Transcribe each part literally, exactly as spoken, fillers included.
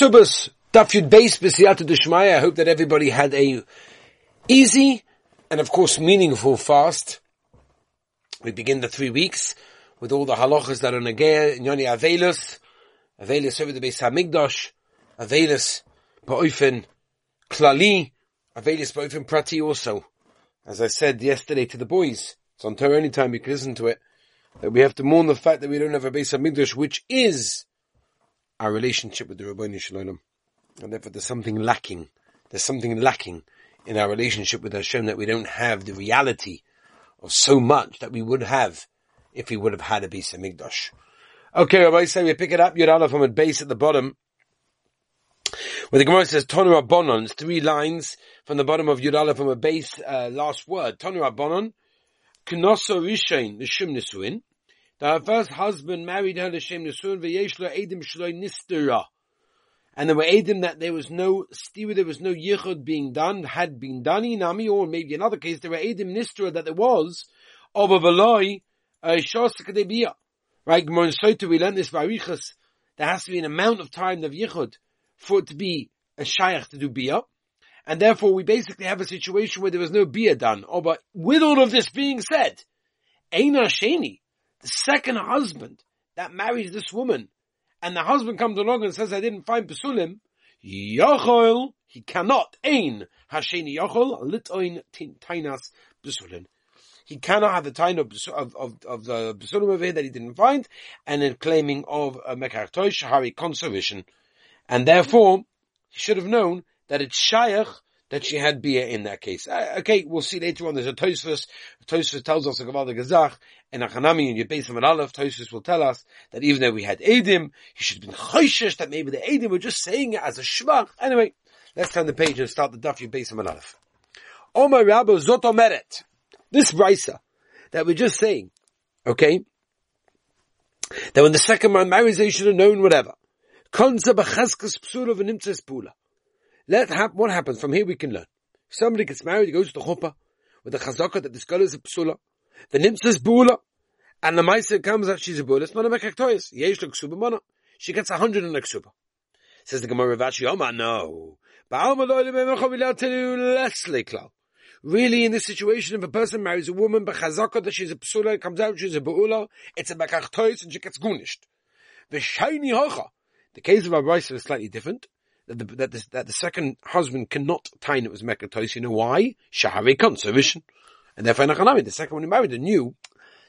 Ksubas Dafyud Beis B'siyata D'Shmaya. I hope that everybody had a easy and of course meaningful fast. We begin the three weeks with all the halachas that are negea, Nyani Avelis, Avelis over the Beis Hamikdash, Avelis Ba'ofen Klali, Avelis Ba'ofen Prati also. As I said yesterday to the boys, it's on Torah any time you can listen to it, that we have to mourn the fact that we don't have a Beis Hamikdash, which is our relationship with the Rabbeinu Shalom. And therefore there's something lacking. There's something lacking in our relationship with Hashem, that we don't have the reality of so much that we would have if we would have had a Beis Hamikdash. Okay, Rabbi, so we pick it up, Yud Aleph Amud Beis at the bottom, where the Gemara says, Tanu Rabbanan. It's three lines from the bottom of Yud Aleph Amud Beis, uh, last word. Tanu Rabbanan. Knosso Rishain, the Shem Nisuin. That her first husband married her to Shem Nisuin, V'yeshla edim shloi nistera. And there were edim that there was no stira, there was no yichud being done, had been done, inami, or maybe another case, there were edim nistera that there was, of a veloi, a shoskade Biya. Right, Gemara in Sotah, we learn this, Varichas, there has to be an amount of time of yichud for it to be a shayach to do Biya. And therefore we basically have a situation where there was no Biya done. Oh, but with all of this being said, Eina Sheni, the second husband that marries this woman, and the husband comes along and says, I didn't find B'sulim, Yochol, he cannot, Ein, Hasheni Yochol, Litoin Tainas B'sulim. He cannot have the time of, of, of, of the B'sulim over here that he didn't find, and in claiming of uh, mekach tois, Shahari conservation. And therefore, he should have known that it's shayach that she had beer in that case. Uh, okay, we'll see later on. There's a Tosfos. Tosfos tells us, about the Gazach, and Achanami and Yabes and Aleph, Tosfos will tell us that even though we had edim, he should have been choishesh, that maybe the edim were just saying it as a shvach. Anyway, let's turn the page and start the Daf Yabes and Aleph. Omer Rabba Zoto Meret. This brisa that we're just saying, okay, that when the second man marries, they should have known whatever. Konza b'chazkas psula v'nimtzes pula. Let hap- what happens? From here we can learn. Somebody gets married, he goes to the chuppah with the chazaka that this girl is a psulah. The nimtza is bu'ula. And the maisa comes out, she's a bu'ula. It's not a mekach tois. Yesh lo ksuba mana. She gets a hundred in a ksuba. Says the Gemara of Rashi, Yoma, no. Really, in this situation, if a person marries a woman, but chazaka that she's a psulah, it comes out, she's a bu'ula, it's a mekach tois, and she gets gunished. The shayni hocha. The case of our brisa is slightly different. That the, that, the, that the second husband cannot tain it was mekach tois. You know why? Shahari conservation. And therefore, the second one who married her knew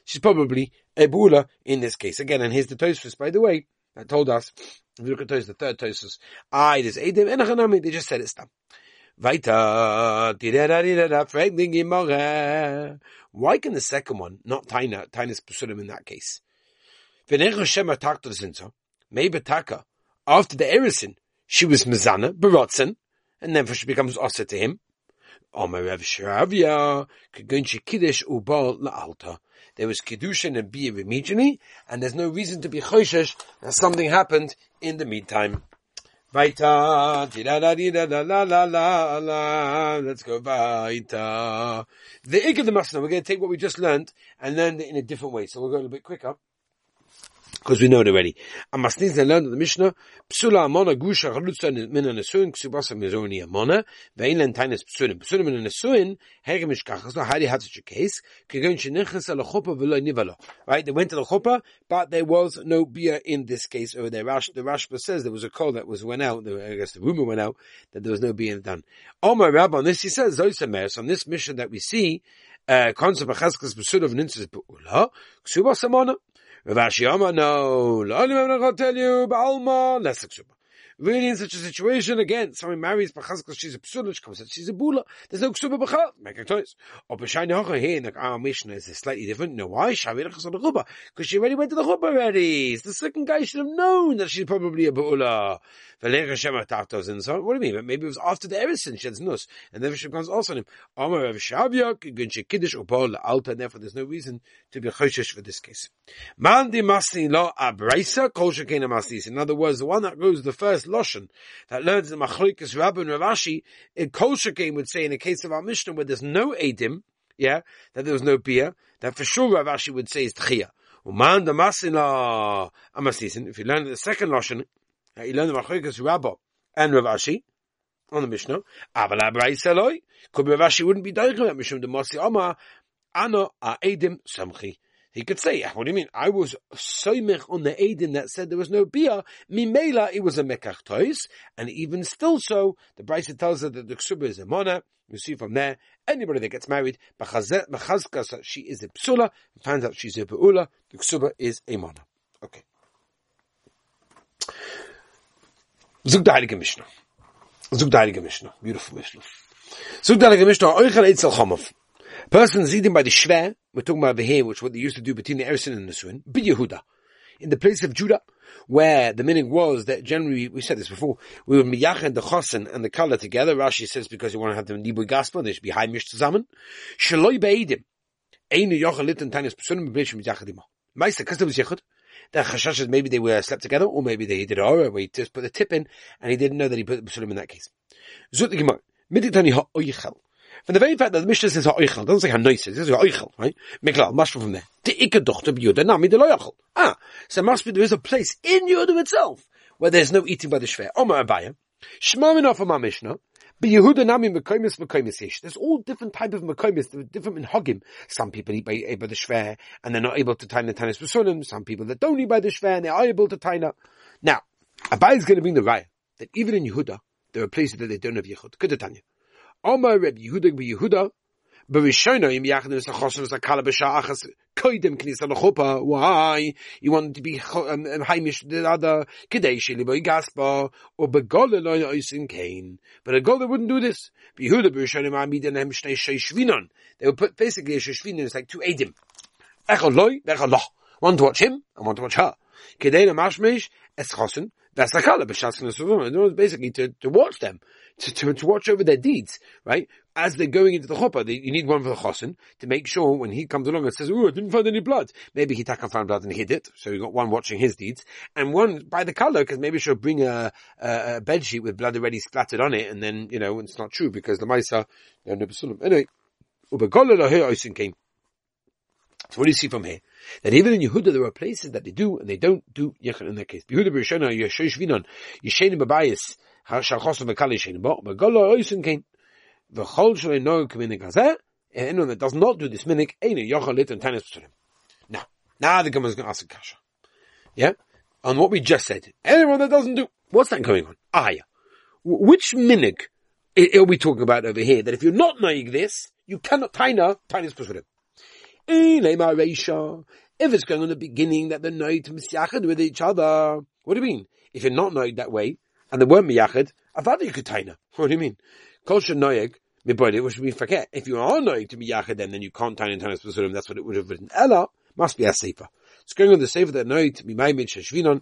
she's probably a bu'ula in this case. Again, and here's the Tosfos, by the way, that told us, if you look at Tosfos, the third Tosfos, I, there's edim, and achanami, they just said it's done. Why can the second one not tain his psulim in that case? Maybe taka, after the Erisin, she was mezana, baratzen, and then she becomes osa to him. There was kiddushin and biyah immediately, and there's no reason to be choishesh that something happened in the meantime. Let's go vaita. The ik of the Mishnah, we're going to take what we just learned and learn it in a different way, so we'll go a little bit quicker, because we know it already. And Masniz learned the Mishnah, Psula amona gusha chalutza min anesuin ksubasa mizoni amona ve'in lentainis psulim. Psulim min anesuin hege mishkachas lo hadi hatzich case kegon shenichas al chuppah v'lo nivalo. Right, they went to the chuppah, but there was no beer in this case over there. Rash, the Rashba says there was a call that was went out. I guess the rumor went out that there was no beer done. Omar Rabbah on this he says Zoysemer. On this Mishnah that we see, konsa b'chaskas psulav nintzes bu'ula ksubasa amona. Rav Assi Amar, no, I'll tell you, Ba'alma, less ksuba. Really, in such a situation, again, someone marries b'chazkas, she's a psulah, she comes out, she's a bu'ula. There's no ksuba b'chaz, mekach tois. Or b'shayni hocha, here in our Mishnah is slightly different. You know why? Shavir chas on the chuppah, because she already went to the chuppah already. So the second guy should have known that she's probably a bu'ula. V'lech Hashem atartos and so on. What do you mean? Maybe it was after the Erisin, she has nus, and then she comes also on him. Amar Rav Shavya, kigun shekiddush u'bol alta, and therefore there's no reason to be choshesh for this case. Man di masni lo abraisa kol shekena masnis. In other words, the one that goes the first Loshen that learns the Machlokes Rabbah and Rav Assi, Kol Shekin would say in the case of our Mishnah where there's no edim, yeah, that there was no beer, that for sure Rav Assi would say is Tchiyah. If you learn the second Loshen, Ha'ilon Machoikas Rabbah and Rav Assi on the Mishnah. Avala B'raisa Eloi. Could Rav Assi wouldn't be directly at Mishnah. The Masi Omar Ano Ha'edim Samchi. He could say, what do you mean? I was soymech on the edim that said there was no Biya. Mimela, it was a mekach tois. And even still so, the Brisa tells her that the ksuba is a mona. You see from there, anybody that gets married, b'chazka, she is a psulah, and finds out she's a bu'ula, the ksuba is a mona. Okay. Zug the Heilige Mishnah. Zug the Heilige Mishnah. Beautiful Mishnah. Zug the Heilige Mishnah. Oichel Eitzel Chomov. Person is eaten by the shver, we're talking about over here, which is what they used to do between the Erisin and the Swin, but Yehuda, in the place of Judah, where the minik was that generally, we said this before, we would miyach and the Chosin and the Kala together. Rashi says because you want to have them nibui gospel, they should be heimish zusammen. Shaloi beedim, einu yochel lit and tanis psunim b'beishim yachadimah. Meister, because there was yichud, the chashash is maybe they were slept together, or maybe they did or where he just put the tip in, and he didn't know that he put the psulim in that case. Zut the Gemara, miditani ha'oichel. From the very fact that the Mishnah says ha'oichel, doesn't say ha'nois, it says ha'oichel, right? Meklal, mushroom from there. Te'ikah dochter b'Yehuda nami de'loyachel. Ah, so it must be there is a place in Yehuda itself where there's no eating by the shver. Omar Abayah, shema minah from our Mishnah, b'Yehuda nami mekaymis mekaymis ish. There's all different type of mekaymis, different minhagim. Some people eat by, by the shver and they're not able to taina tanis b'sulim. Some people that don't eat by the shver and they are able to taina. Now, Abayah is going to bring the raya that even in Yehuda there are places that they don't have yichud. Kedetanya. Omar Reb Yehuda b'Yehuda b'Rishonim yachadus achosim zakala b'sha'achas koydem knisa l'chuppah. Why you want to be haimish the other kedei sheliboy gaspa or begalel loy oisin kain? But a golem wouldn't do this. Yehuda b'Rishonim amidanem shnei sheishvinon. They would put basically a sheishvinon is like two edim. Echol loy, echol loch. One to watch him and one to watch her. Kedei namashmish eschosin. That's the Kala, basically to, to watch them, to, to, to watch over their deeds, right? As they're going into the chuppah, they, you need one for the Chosin to make sure when he comes along and says, oh, I didn't find any blood. Maybe he took and found blood and hid it. So you got one watching his deeds and one by the Kala, because maybe she'll bring a, a, a bed sheet with blood already splattered on it. And then, you know, it's not true because the Maisa, you know, B'sulim. Anyway, so what do you see from here? That even in Yehuda there are places that they do and they don't do yichud in that case. Yehuda b'Rishona yeshosh vinon yishenim b'bayis ha'shalchosim v'kali yishenim bo v'golo oisin kain v'chol shalei no k'minik hazeh. Anyone that does not do this minik einu yochel lit and tanis b'sulim. Now, now the Gemara is going to ask a kasha. Yeah, on what we just said. Anyone that doesn't do what's that going on? Ah, yeah. Which minik are we talking about over here? That if you're not knowing this, you cannot taina tanis b'sulim. If it's going on the beginning that the noid miyachid with each other, what do you mean? If you're not noid that way and the word miyachid, avada you could taina. What do you mean? Kol shenoyeg miboyde, which we forget. If you are noid to miyachid, then then you can't taina tanis b'sulim. That's what it would have written. Ella must be a sefer. It's going on the sefer that noid mimaymin sheshvinon.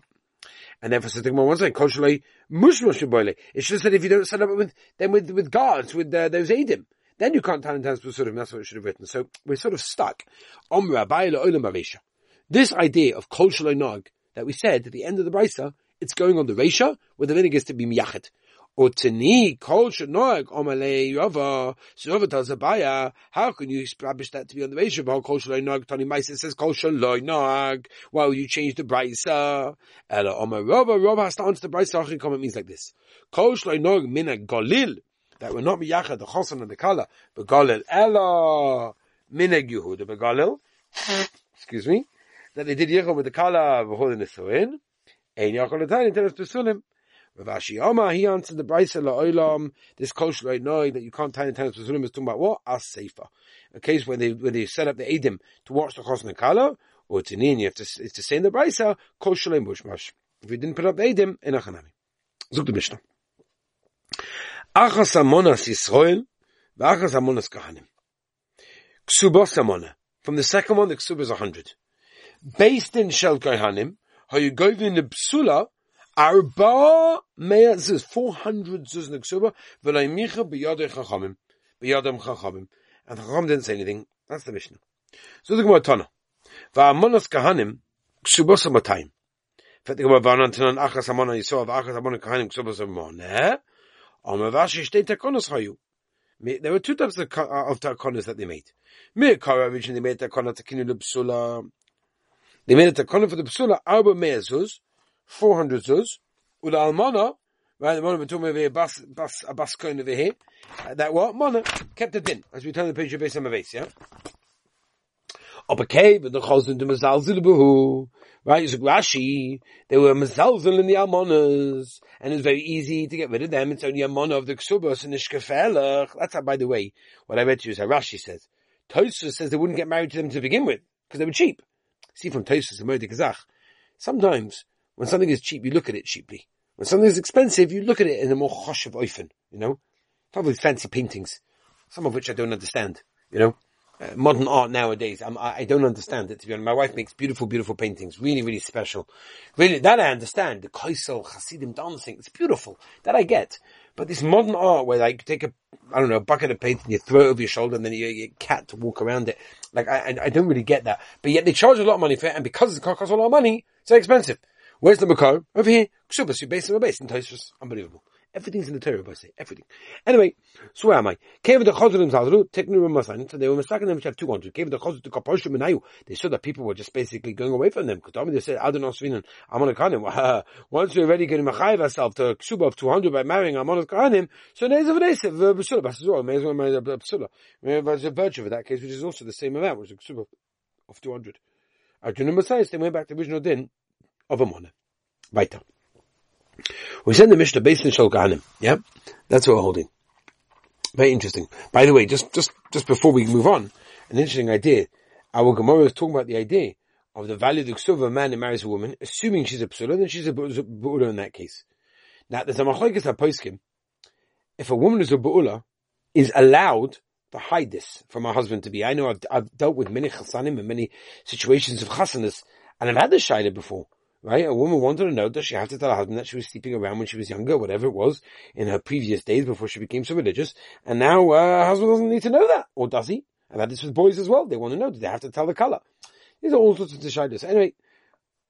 And then for something more, one second, kol shalei mushmush miboyde. It's just that if you don't set up with them with with guards with uh, those edim. Then you can't tell in terms of sort of, that's what it should have written. So we're sort of stuck. This idea of kol shaloi nog that we said at the end of the brisa, it's going on the reisha where the minig is to be miyachet. Or tani kol shaloi nog omalei rova. So rova tells Abayah, how can you establish that to be on the reisha? But kol shaloi nog tani ma'is, it says kol shaloi nog. Why will you change the brisa? Ela omar rova. Rova has to answer the brisa. Comment means like this: kol shaloi nog mina golil. That were not miyachad the chosan and the kala, begalel ella mineg Yehuda begalel. Excuse me, that they did yichud with the kala v'chol nesuin. Ein yachol l'tayni tenes pesulim. Rav Assi Omar, he answered the brayser la'olam. This kol shaloi nog that you can't tayni tenes pesulim is talking about what? As sefer, a case when they when they set up the edim to watch the chosan and kala, or tinin you have to it's to say in the brayser kol shaloi mushmash. If you didn't put up the edim, in a chanami. Zuk the Mishnah. Achas amonas Yisrael, v'achas amonas kahanim. Ksubos amona. From the second one, the ksub is a hundred. Based in shel kahanim, how you go in the psula, arba mea zuz, four hundred zuz in the ksuba, v'lai micha b'yadei chachamim, b'yadam chachamim. And the chacham didn't say anything. That's the Mishnah. So the Gemara Tana. V'amonas kahanim, ksubos amatayim. Fet the Gemara v'anantanan achas amona Yisrael, v'achas amona kahanim, ksubos amona. There were two types of, uh, of takonos that they made. Me'akara originally made takona takinu l'psula. They made a takona for the psula, arba me'ezuz, four hundred zuz, Ul'almana, right? The monah b'tumah over here, bas bas abaskon over here. That what monah kept the din, as we turn the page of Beis Hamikdash. Yeah. Obakei, but the Chosin to mezalzel behu. Right, it's Rashi. They were mezalzel in the almonas, and it was very easy to get rid of them. It's only almona of the ksubas and the shkefelach. That's how, by the way, what I read to you is how Rashi says. Tosfos says they wouldn't get married to them to begin with because they were cheap. See from Tosfos the Modi Kazach. Sometimes when something is cheap, you look at it cheaply. When something is expensive, you look at it in a more choshev oifen. You know, probably fancy paintings, some of which I don't understand. You know. Uh, modern art nowadays, I'm, I, I don't understand it. To be honest, my wife makes beautiful, beautiful paintings, really, really special. Really, that I understand. The Kaisel, Hasidim dancing, it's beautiful. That I get. But this modern art where like take a, I don't know, a bucket of paint and you throw it over your shoulder and then you get a cat to walk around it. Like I, I, I don't really get that. But yet they charge a lot of money for it, and because it costs a lot of money, it's expensive. Where's the Makar? Over here, Ksubas, you're based on a base in Tosfos. Unbelievable. Everything's in the Torah, I say. Everything. Anyway, so where am I? They were mistaken them, which have two hundred. They saw that people were just basically going away from them. They said, once we're already going to machayev ourselves to a ksuba of two hundred by marrying Amonat Kahanim, so there's a b'sulah, may as well marry a b'sulah. There's a virtue for that case, which is also the same amount, which is a ksuba of two hundred. They went back to the original din of Amonat. Weiter. We send the Mishnah based in Shol Kahanim. Yeah? That's what we're holding. Very interesting. By the way, just, just, just before we move on, an interesting idea. Our Gemara is talking about the idea of the value of the ksuba of a man who marries a woman, assuming she's a psulah, then she's a bu'ula in that case. Now, there's a machlokes haposkim. If a woman is a bu'ula, is allowed to hide this from her husband to be. I know I've, I've dealt with many chasanim and many situations of chasanas, and I've had this shayla before. Right, a woman wanted to know, does she have to tell her husband that she was sleeping around when she was younger, whatever it was, in her previous days before she became so religious, and now uh, her husband doesn't need to know that, or does he? And that is with boys as well, they want to know, do they have to tell the Kala? These are all sorts of shaylas. Anyway,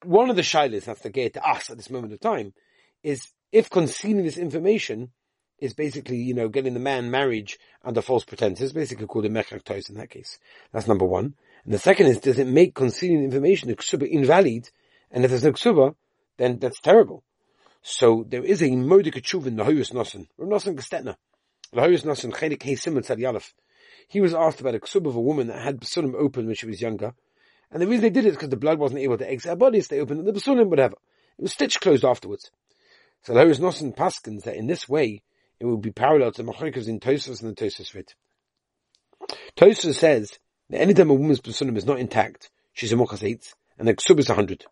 one of the shaylas that's the gate to us at this moment of time is if concealing this information is basically, you know, getting the man marriage under false pretenses, basically called a mekach tois in that case. That's number one. And the second is, does it make concealing information a ksuba invalid? And if there's no ksuba, then that's terrible. So there is a modika tshuva in the Hoyus Nosen. Rav Nosen Gestetner. The Hoyus Nosen, Chelik Heisim and Tzadi Aleph. He was asked about a ksuba of a woman that had b'sulim open when she was younger. And the reason they did it is because the blood wasn't able to exit her body, so they opened the b'sulim, whatever. It was stitched closed afterwards. So the Hoyus Nosen paskins that in this way, it would be parallel to Machrikas in Tosfos and the Tosfos Rit. Tosfos says that any time a woman's b'sulim is not intact, she's a mochas eitz, and the ksuba is a hundred.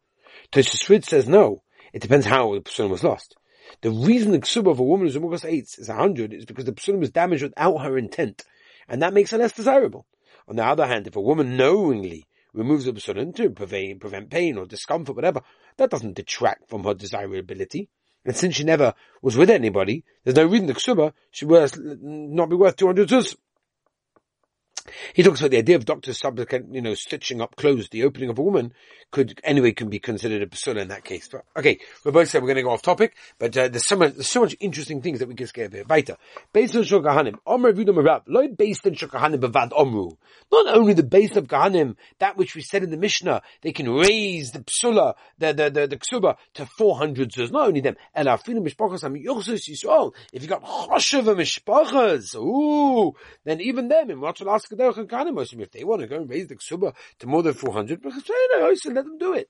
Tosfos Rit says no. It depends how the psulim was lost. The reason the ksuba of a woman who's a mughas eitz is a hundred is because the psulim was damaged without her intent, and that makes her less desirable. On the other hand, if a woman knowingly removes the psulim to prevent pain or discomfort, whatever, that doesn't detract from her desirability. And since she never was with anybody, there's no reason the ksuba should worth, not be worth two hundred zuz. He talks about the idea of doctors, you know, stitching up closed the opening of a woman could, anyway, can be considered a psulah in that case. But, okay, we both said we're going to go off topic, but uh, there's so much, there's so much interesting things that we can scare here. Weiter. Based on Shul Kahanim, Omra Yehuda Merav, Lo based on Shul Kahanim Bavad Omru. Not only the base of Kahanim, that which we said in the Mishnah, they can raise the psulah, the the the, the ksuba to four hundred zuz. Not only them, Ela Afilu Mishpachas HaMiyuchzus Yisrael. If you got Choshev HaMishpachas, ooh, then even them in Ratzal Ask. If they want to go and raise the ksuba to more than four hundred, let them do it.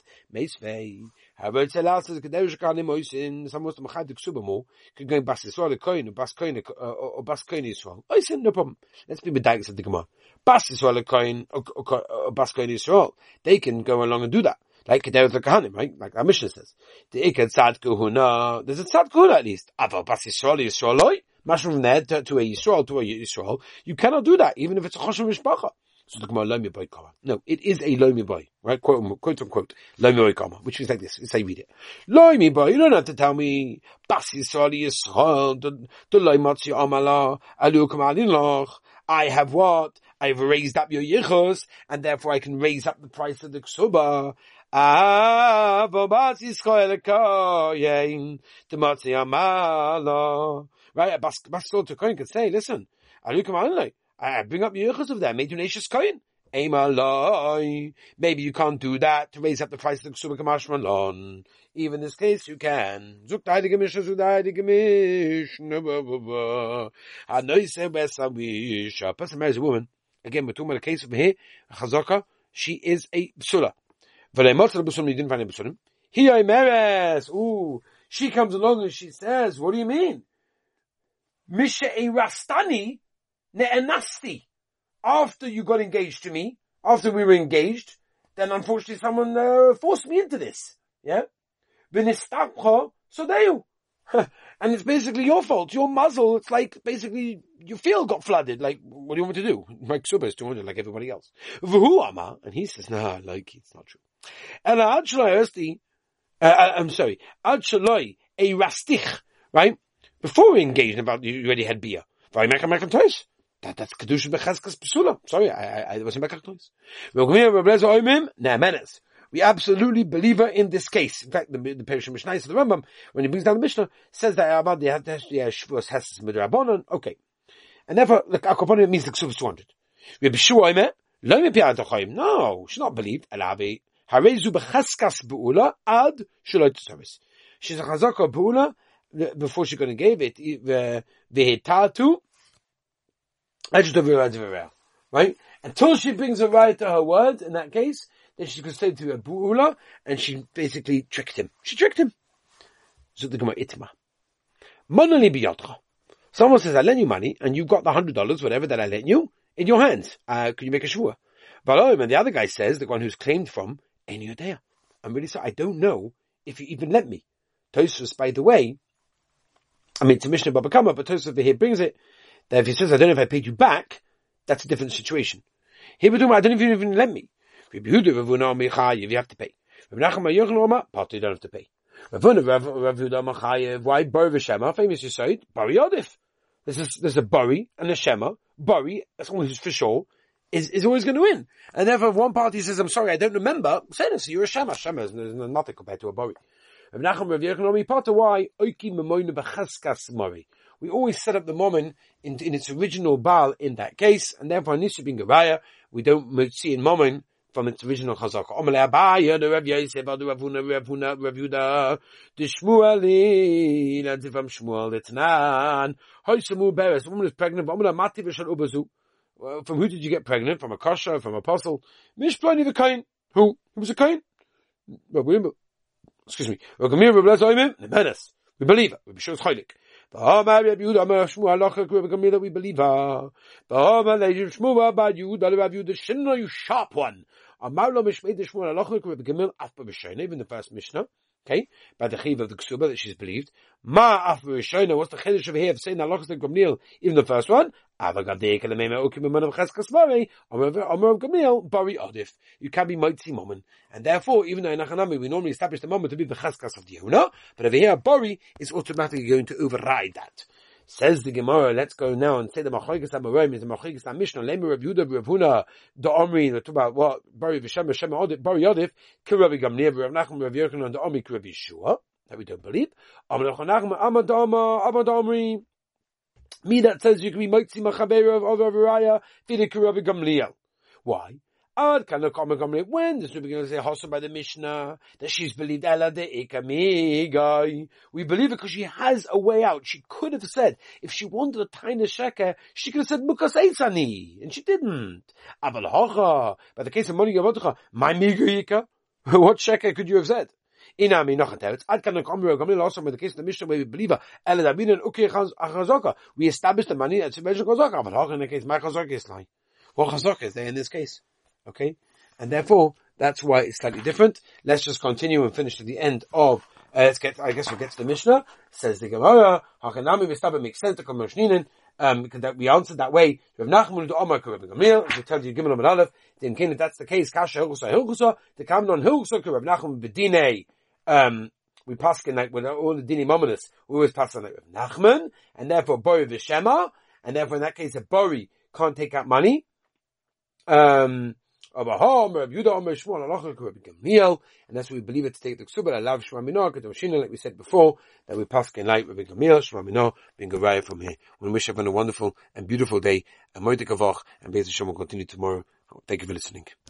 However, it's allowed to Kadesh someone to Machad the ksuba more, can go and Bas Yisrael, a coin, or Bas coin, or Bas coin Yisrael. Oisin, no problem. Let's be medayik at the Gemara. Bas Yisrael, a coin, or Bas coin Yisrael. They can go along and do that. Like Kadesh the Kahanim, right? Like our Mishnah says. The Ikad Tzad Kuhuna, there's a Tzad Kuhuna at least. Ava Bas Yisrael, Yisraeloi. Mashal from there to, to a Yisrael, to a Yisrael, you cannot do that, even if it's a Choshev Mishpacha. So the Gemara, lo mi boy kama. No, it is a lo mi boy, right? Quote unquote, quote unquote, lo mi boy kama, which means like this. It's I read it. Lo mi boy, you don't have to tell me, Bas Yisrael Yisrael, do lo matzi amala, alu kamalin loch. I have what? I've raised up your yichus, and therefore I can raise up the price of the ksuba. Ah, Bas Yisrael koyin, do matzi amala. Right, a Bas, Bas Yisrael to Kohen could say, listen, I bring up your yichus of that, I made you an Ashes Kohen. Maybe you can't do that to raise up the price of the ksuba kamashmalon. Even in this case, you can. A person marries a woman. Again, we're talking about a case of here, chazaka. She is a psulah. You didn't find a b'sulim. Here, meres. Ooh, she comes along and she says, "What do you mean? Misha erastani ne'enasti." After you got engaged to me, after we were engaged, then unfortunately someone uh, forced me into this. Yeah? So there you. And it's basically your fault. Your muzzle, it's like basically your field got flooded. Like, what do you want me to do? My ksuba is two hundred like everybody else. And he says, nah, like, it's not true. And uh, I'm sorry. Right? Before we engaged about, you already had Biya. That, that's Kedusha Bechazkas Psula. Sorry, I, I, I wasn't bakachtois. We absolutely believe her in this case. In fact, the, the Parish of Mishnah, so the Rambam, when he brings down the Mishnah, says that about the Hashvus Mid Rabbanon. Okay. And therefore, the Akoponim means the Ksuba is two hundred. We B'shu Oimeh, no, she's not believed. Alavi, Harezu Bechazkas Bu'ula, Ad Shuloit Service. She's a Chazaka Bu'ula, before she going to give it, Vehetatu, right? Until she brings a right to her word, in that case, then she's considered to be a bu'ula, and she basically tricked him. She tricked him. Someone says, I lent you money, and you got the hundred dollars, whatever that I lent you, in your hands. Uh, can you make a shvua? But and the other guy says, the one who's claimed from, I'm really sorry, I don't know if you even lent me. Tosfos, by the way, I mean, it's a Mishnah Baba Kama, but Tosfos here brings it, that if he says, I don't know if I paid you back, that's a different situation. Here we're talking about, I don't know if you even lend me. If you have to pay. You don't have to pay. Why Bari v'Shema? Famous Yisrael, Bari Yodif. There's a Bari and a Shema. Bari, that's someone who's for sure, is, is always going to win. And therefore, if one party says, I'm sorry, I don't remember, say this, you're a Shema. Shema is nothing compared to a Bari. Why? We always set up the Mammon in, in its original Baal in that case, and therefore Nisha bin Geraya, we don't see in Mammon from its original Chazaka. Omalei Abayah, the Rav Yosef, the Rav Huna, Rav Huna, Rav Yehuda, the Shmuelin, and the Vam Shmuel, the Tanan, Hoysamu Beres, the woman is pregnant, Omalei Mati Vishal Ubazu. From who did you get pregnant? From a kosher, from an apostle? Mishplani the Kain. Who? Who was a Kain? Excuse me. We believe it. We be sure it's Chaylik. We believe her. You sharp one. Even the first Mishnah, okay, by the chiv of the ksuba that she's believed. What's the chiddush of here of saying halachas like Gamliel? Even the first one. You can be mighty moment, and therefore, even though in Achanami we normally establish the moment to be the chaskas of the Yehuda, but over here Bari is automatically going to override that. Says the Gemara, let's go now and say the Machoikas HaMaroim is the Machoikas HaMishnah, Lema Rav Yehuda, Rav Huna, the Omri, the Tuba, what, Bari V'Shem, V'Shem HaOdif, Bari Yodif, Kiravi Gamliel, Rav Nachum, Rav Yerkan, and the Omri, Kiravi Yeshua, that we don't believe, Amar Nachum, Amar Dama, Amar Domri, me that says you can be Motzi Machaber of Avaraya, Fida Kiravi Gamliel. Why? Ad Kana Kama Gamliel, when this will be going to say Hossa by the Mishnah, that she's believed Ela de Ekamigai. We believe it because she has a way out. She could have said, if she wanted a tiny sheker, she could have said Mukas Eitzani, and she didn't. Aval Hocha, by the case of Moni Yavotucha, my Migayika, what sheker could you have said? Inami Nochateretz, Ad Kana Kama Gamliel, also by the case of the Mishnah where we believe her, Ela Dabin and Uke Chazaka. We established the money that's a measure Chazaka. Aval Hocha in the case, my Chazaka is lying. What Chazaka is there in this case? Okay, and therefore that's why it's slightly different. Let's just continue and finish to the end of. Uh, let's get. I guess we we'll get to the Mishnah. Says the Gemara, Hakanami v'Staba makes sense to come Mishninin. Um, because that we answered that way. Rav Nachman the Omar Rav Gamliel. If you tell you Gimel Aleph, then if that's the case, Kasha Hilgusa Hilgusa. The Kamnon Hilgusa Rav Nachman b'Dinei. Um, we pass in like with all the Dini Mominus. We always pass on like Rav Nachman, and therefore Bori v'Shema, and therefore in that case a Bori can't take out money. Um. And that's what we believe it to take the ksuba. I love Shema Minor, like we said before, that we pass in light Rabbi Gamliel, Shema Minor, being Gavaya from here. We wish everyone a wonderful and beautiful day, and Moed Kavach, and Beis Hashem will continue tomorrow. Thank you for listening.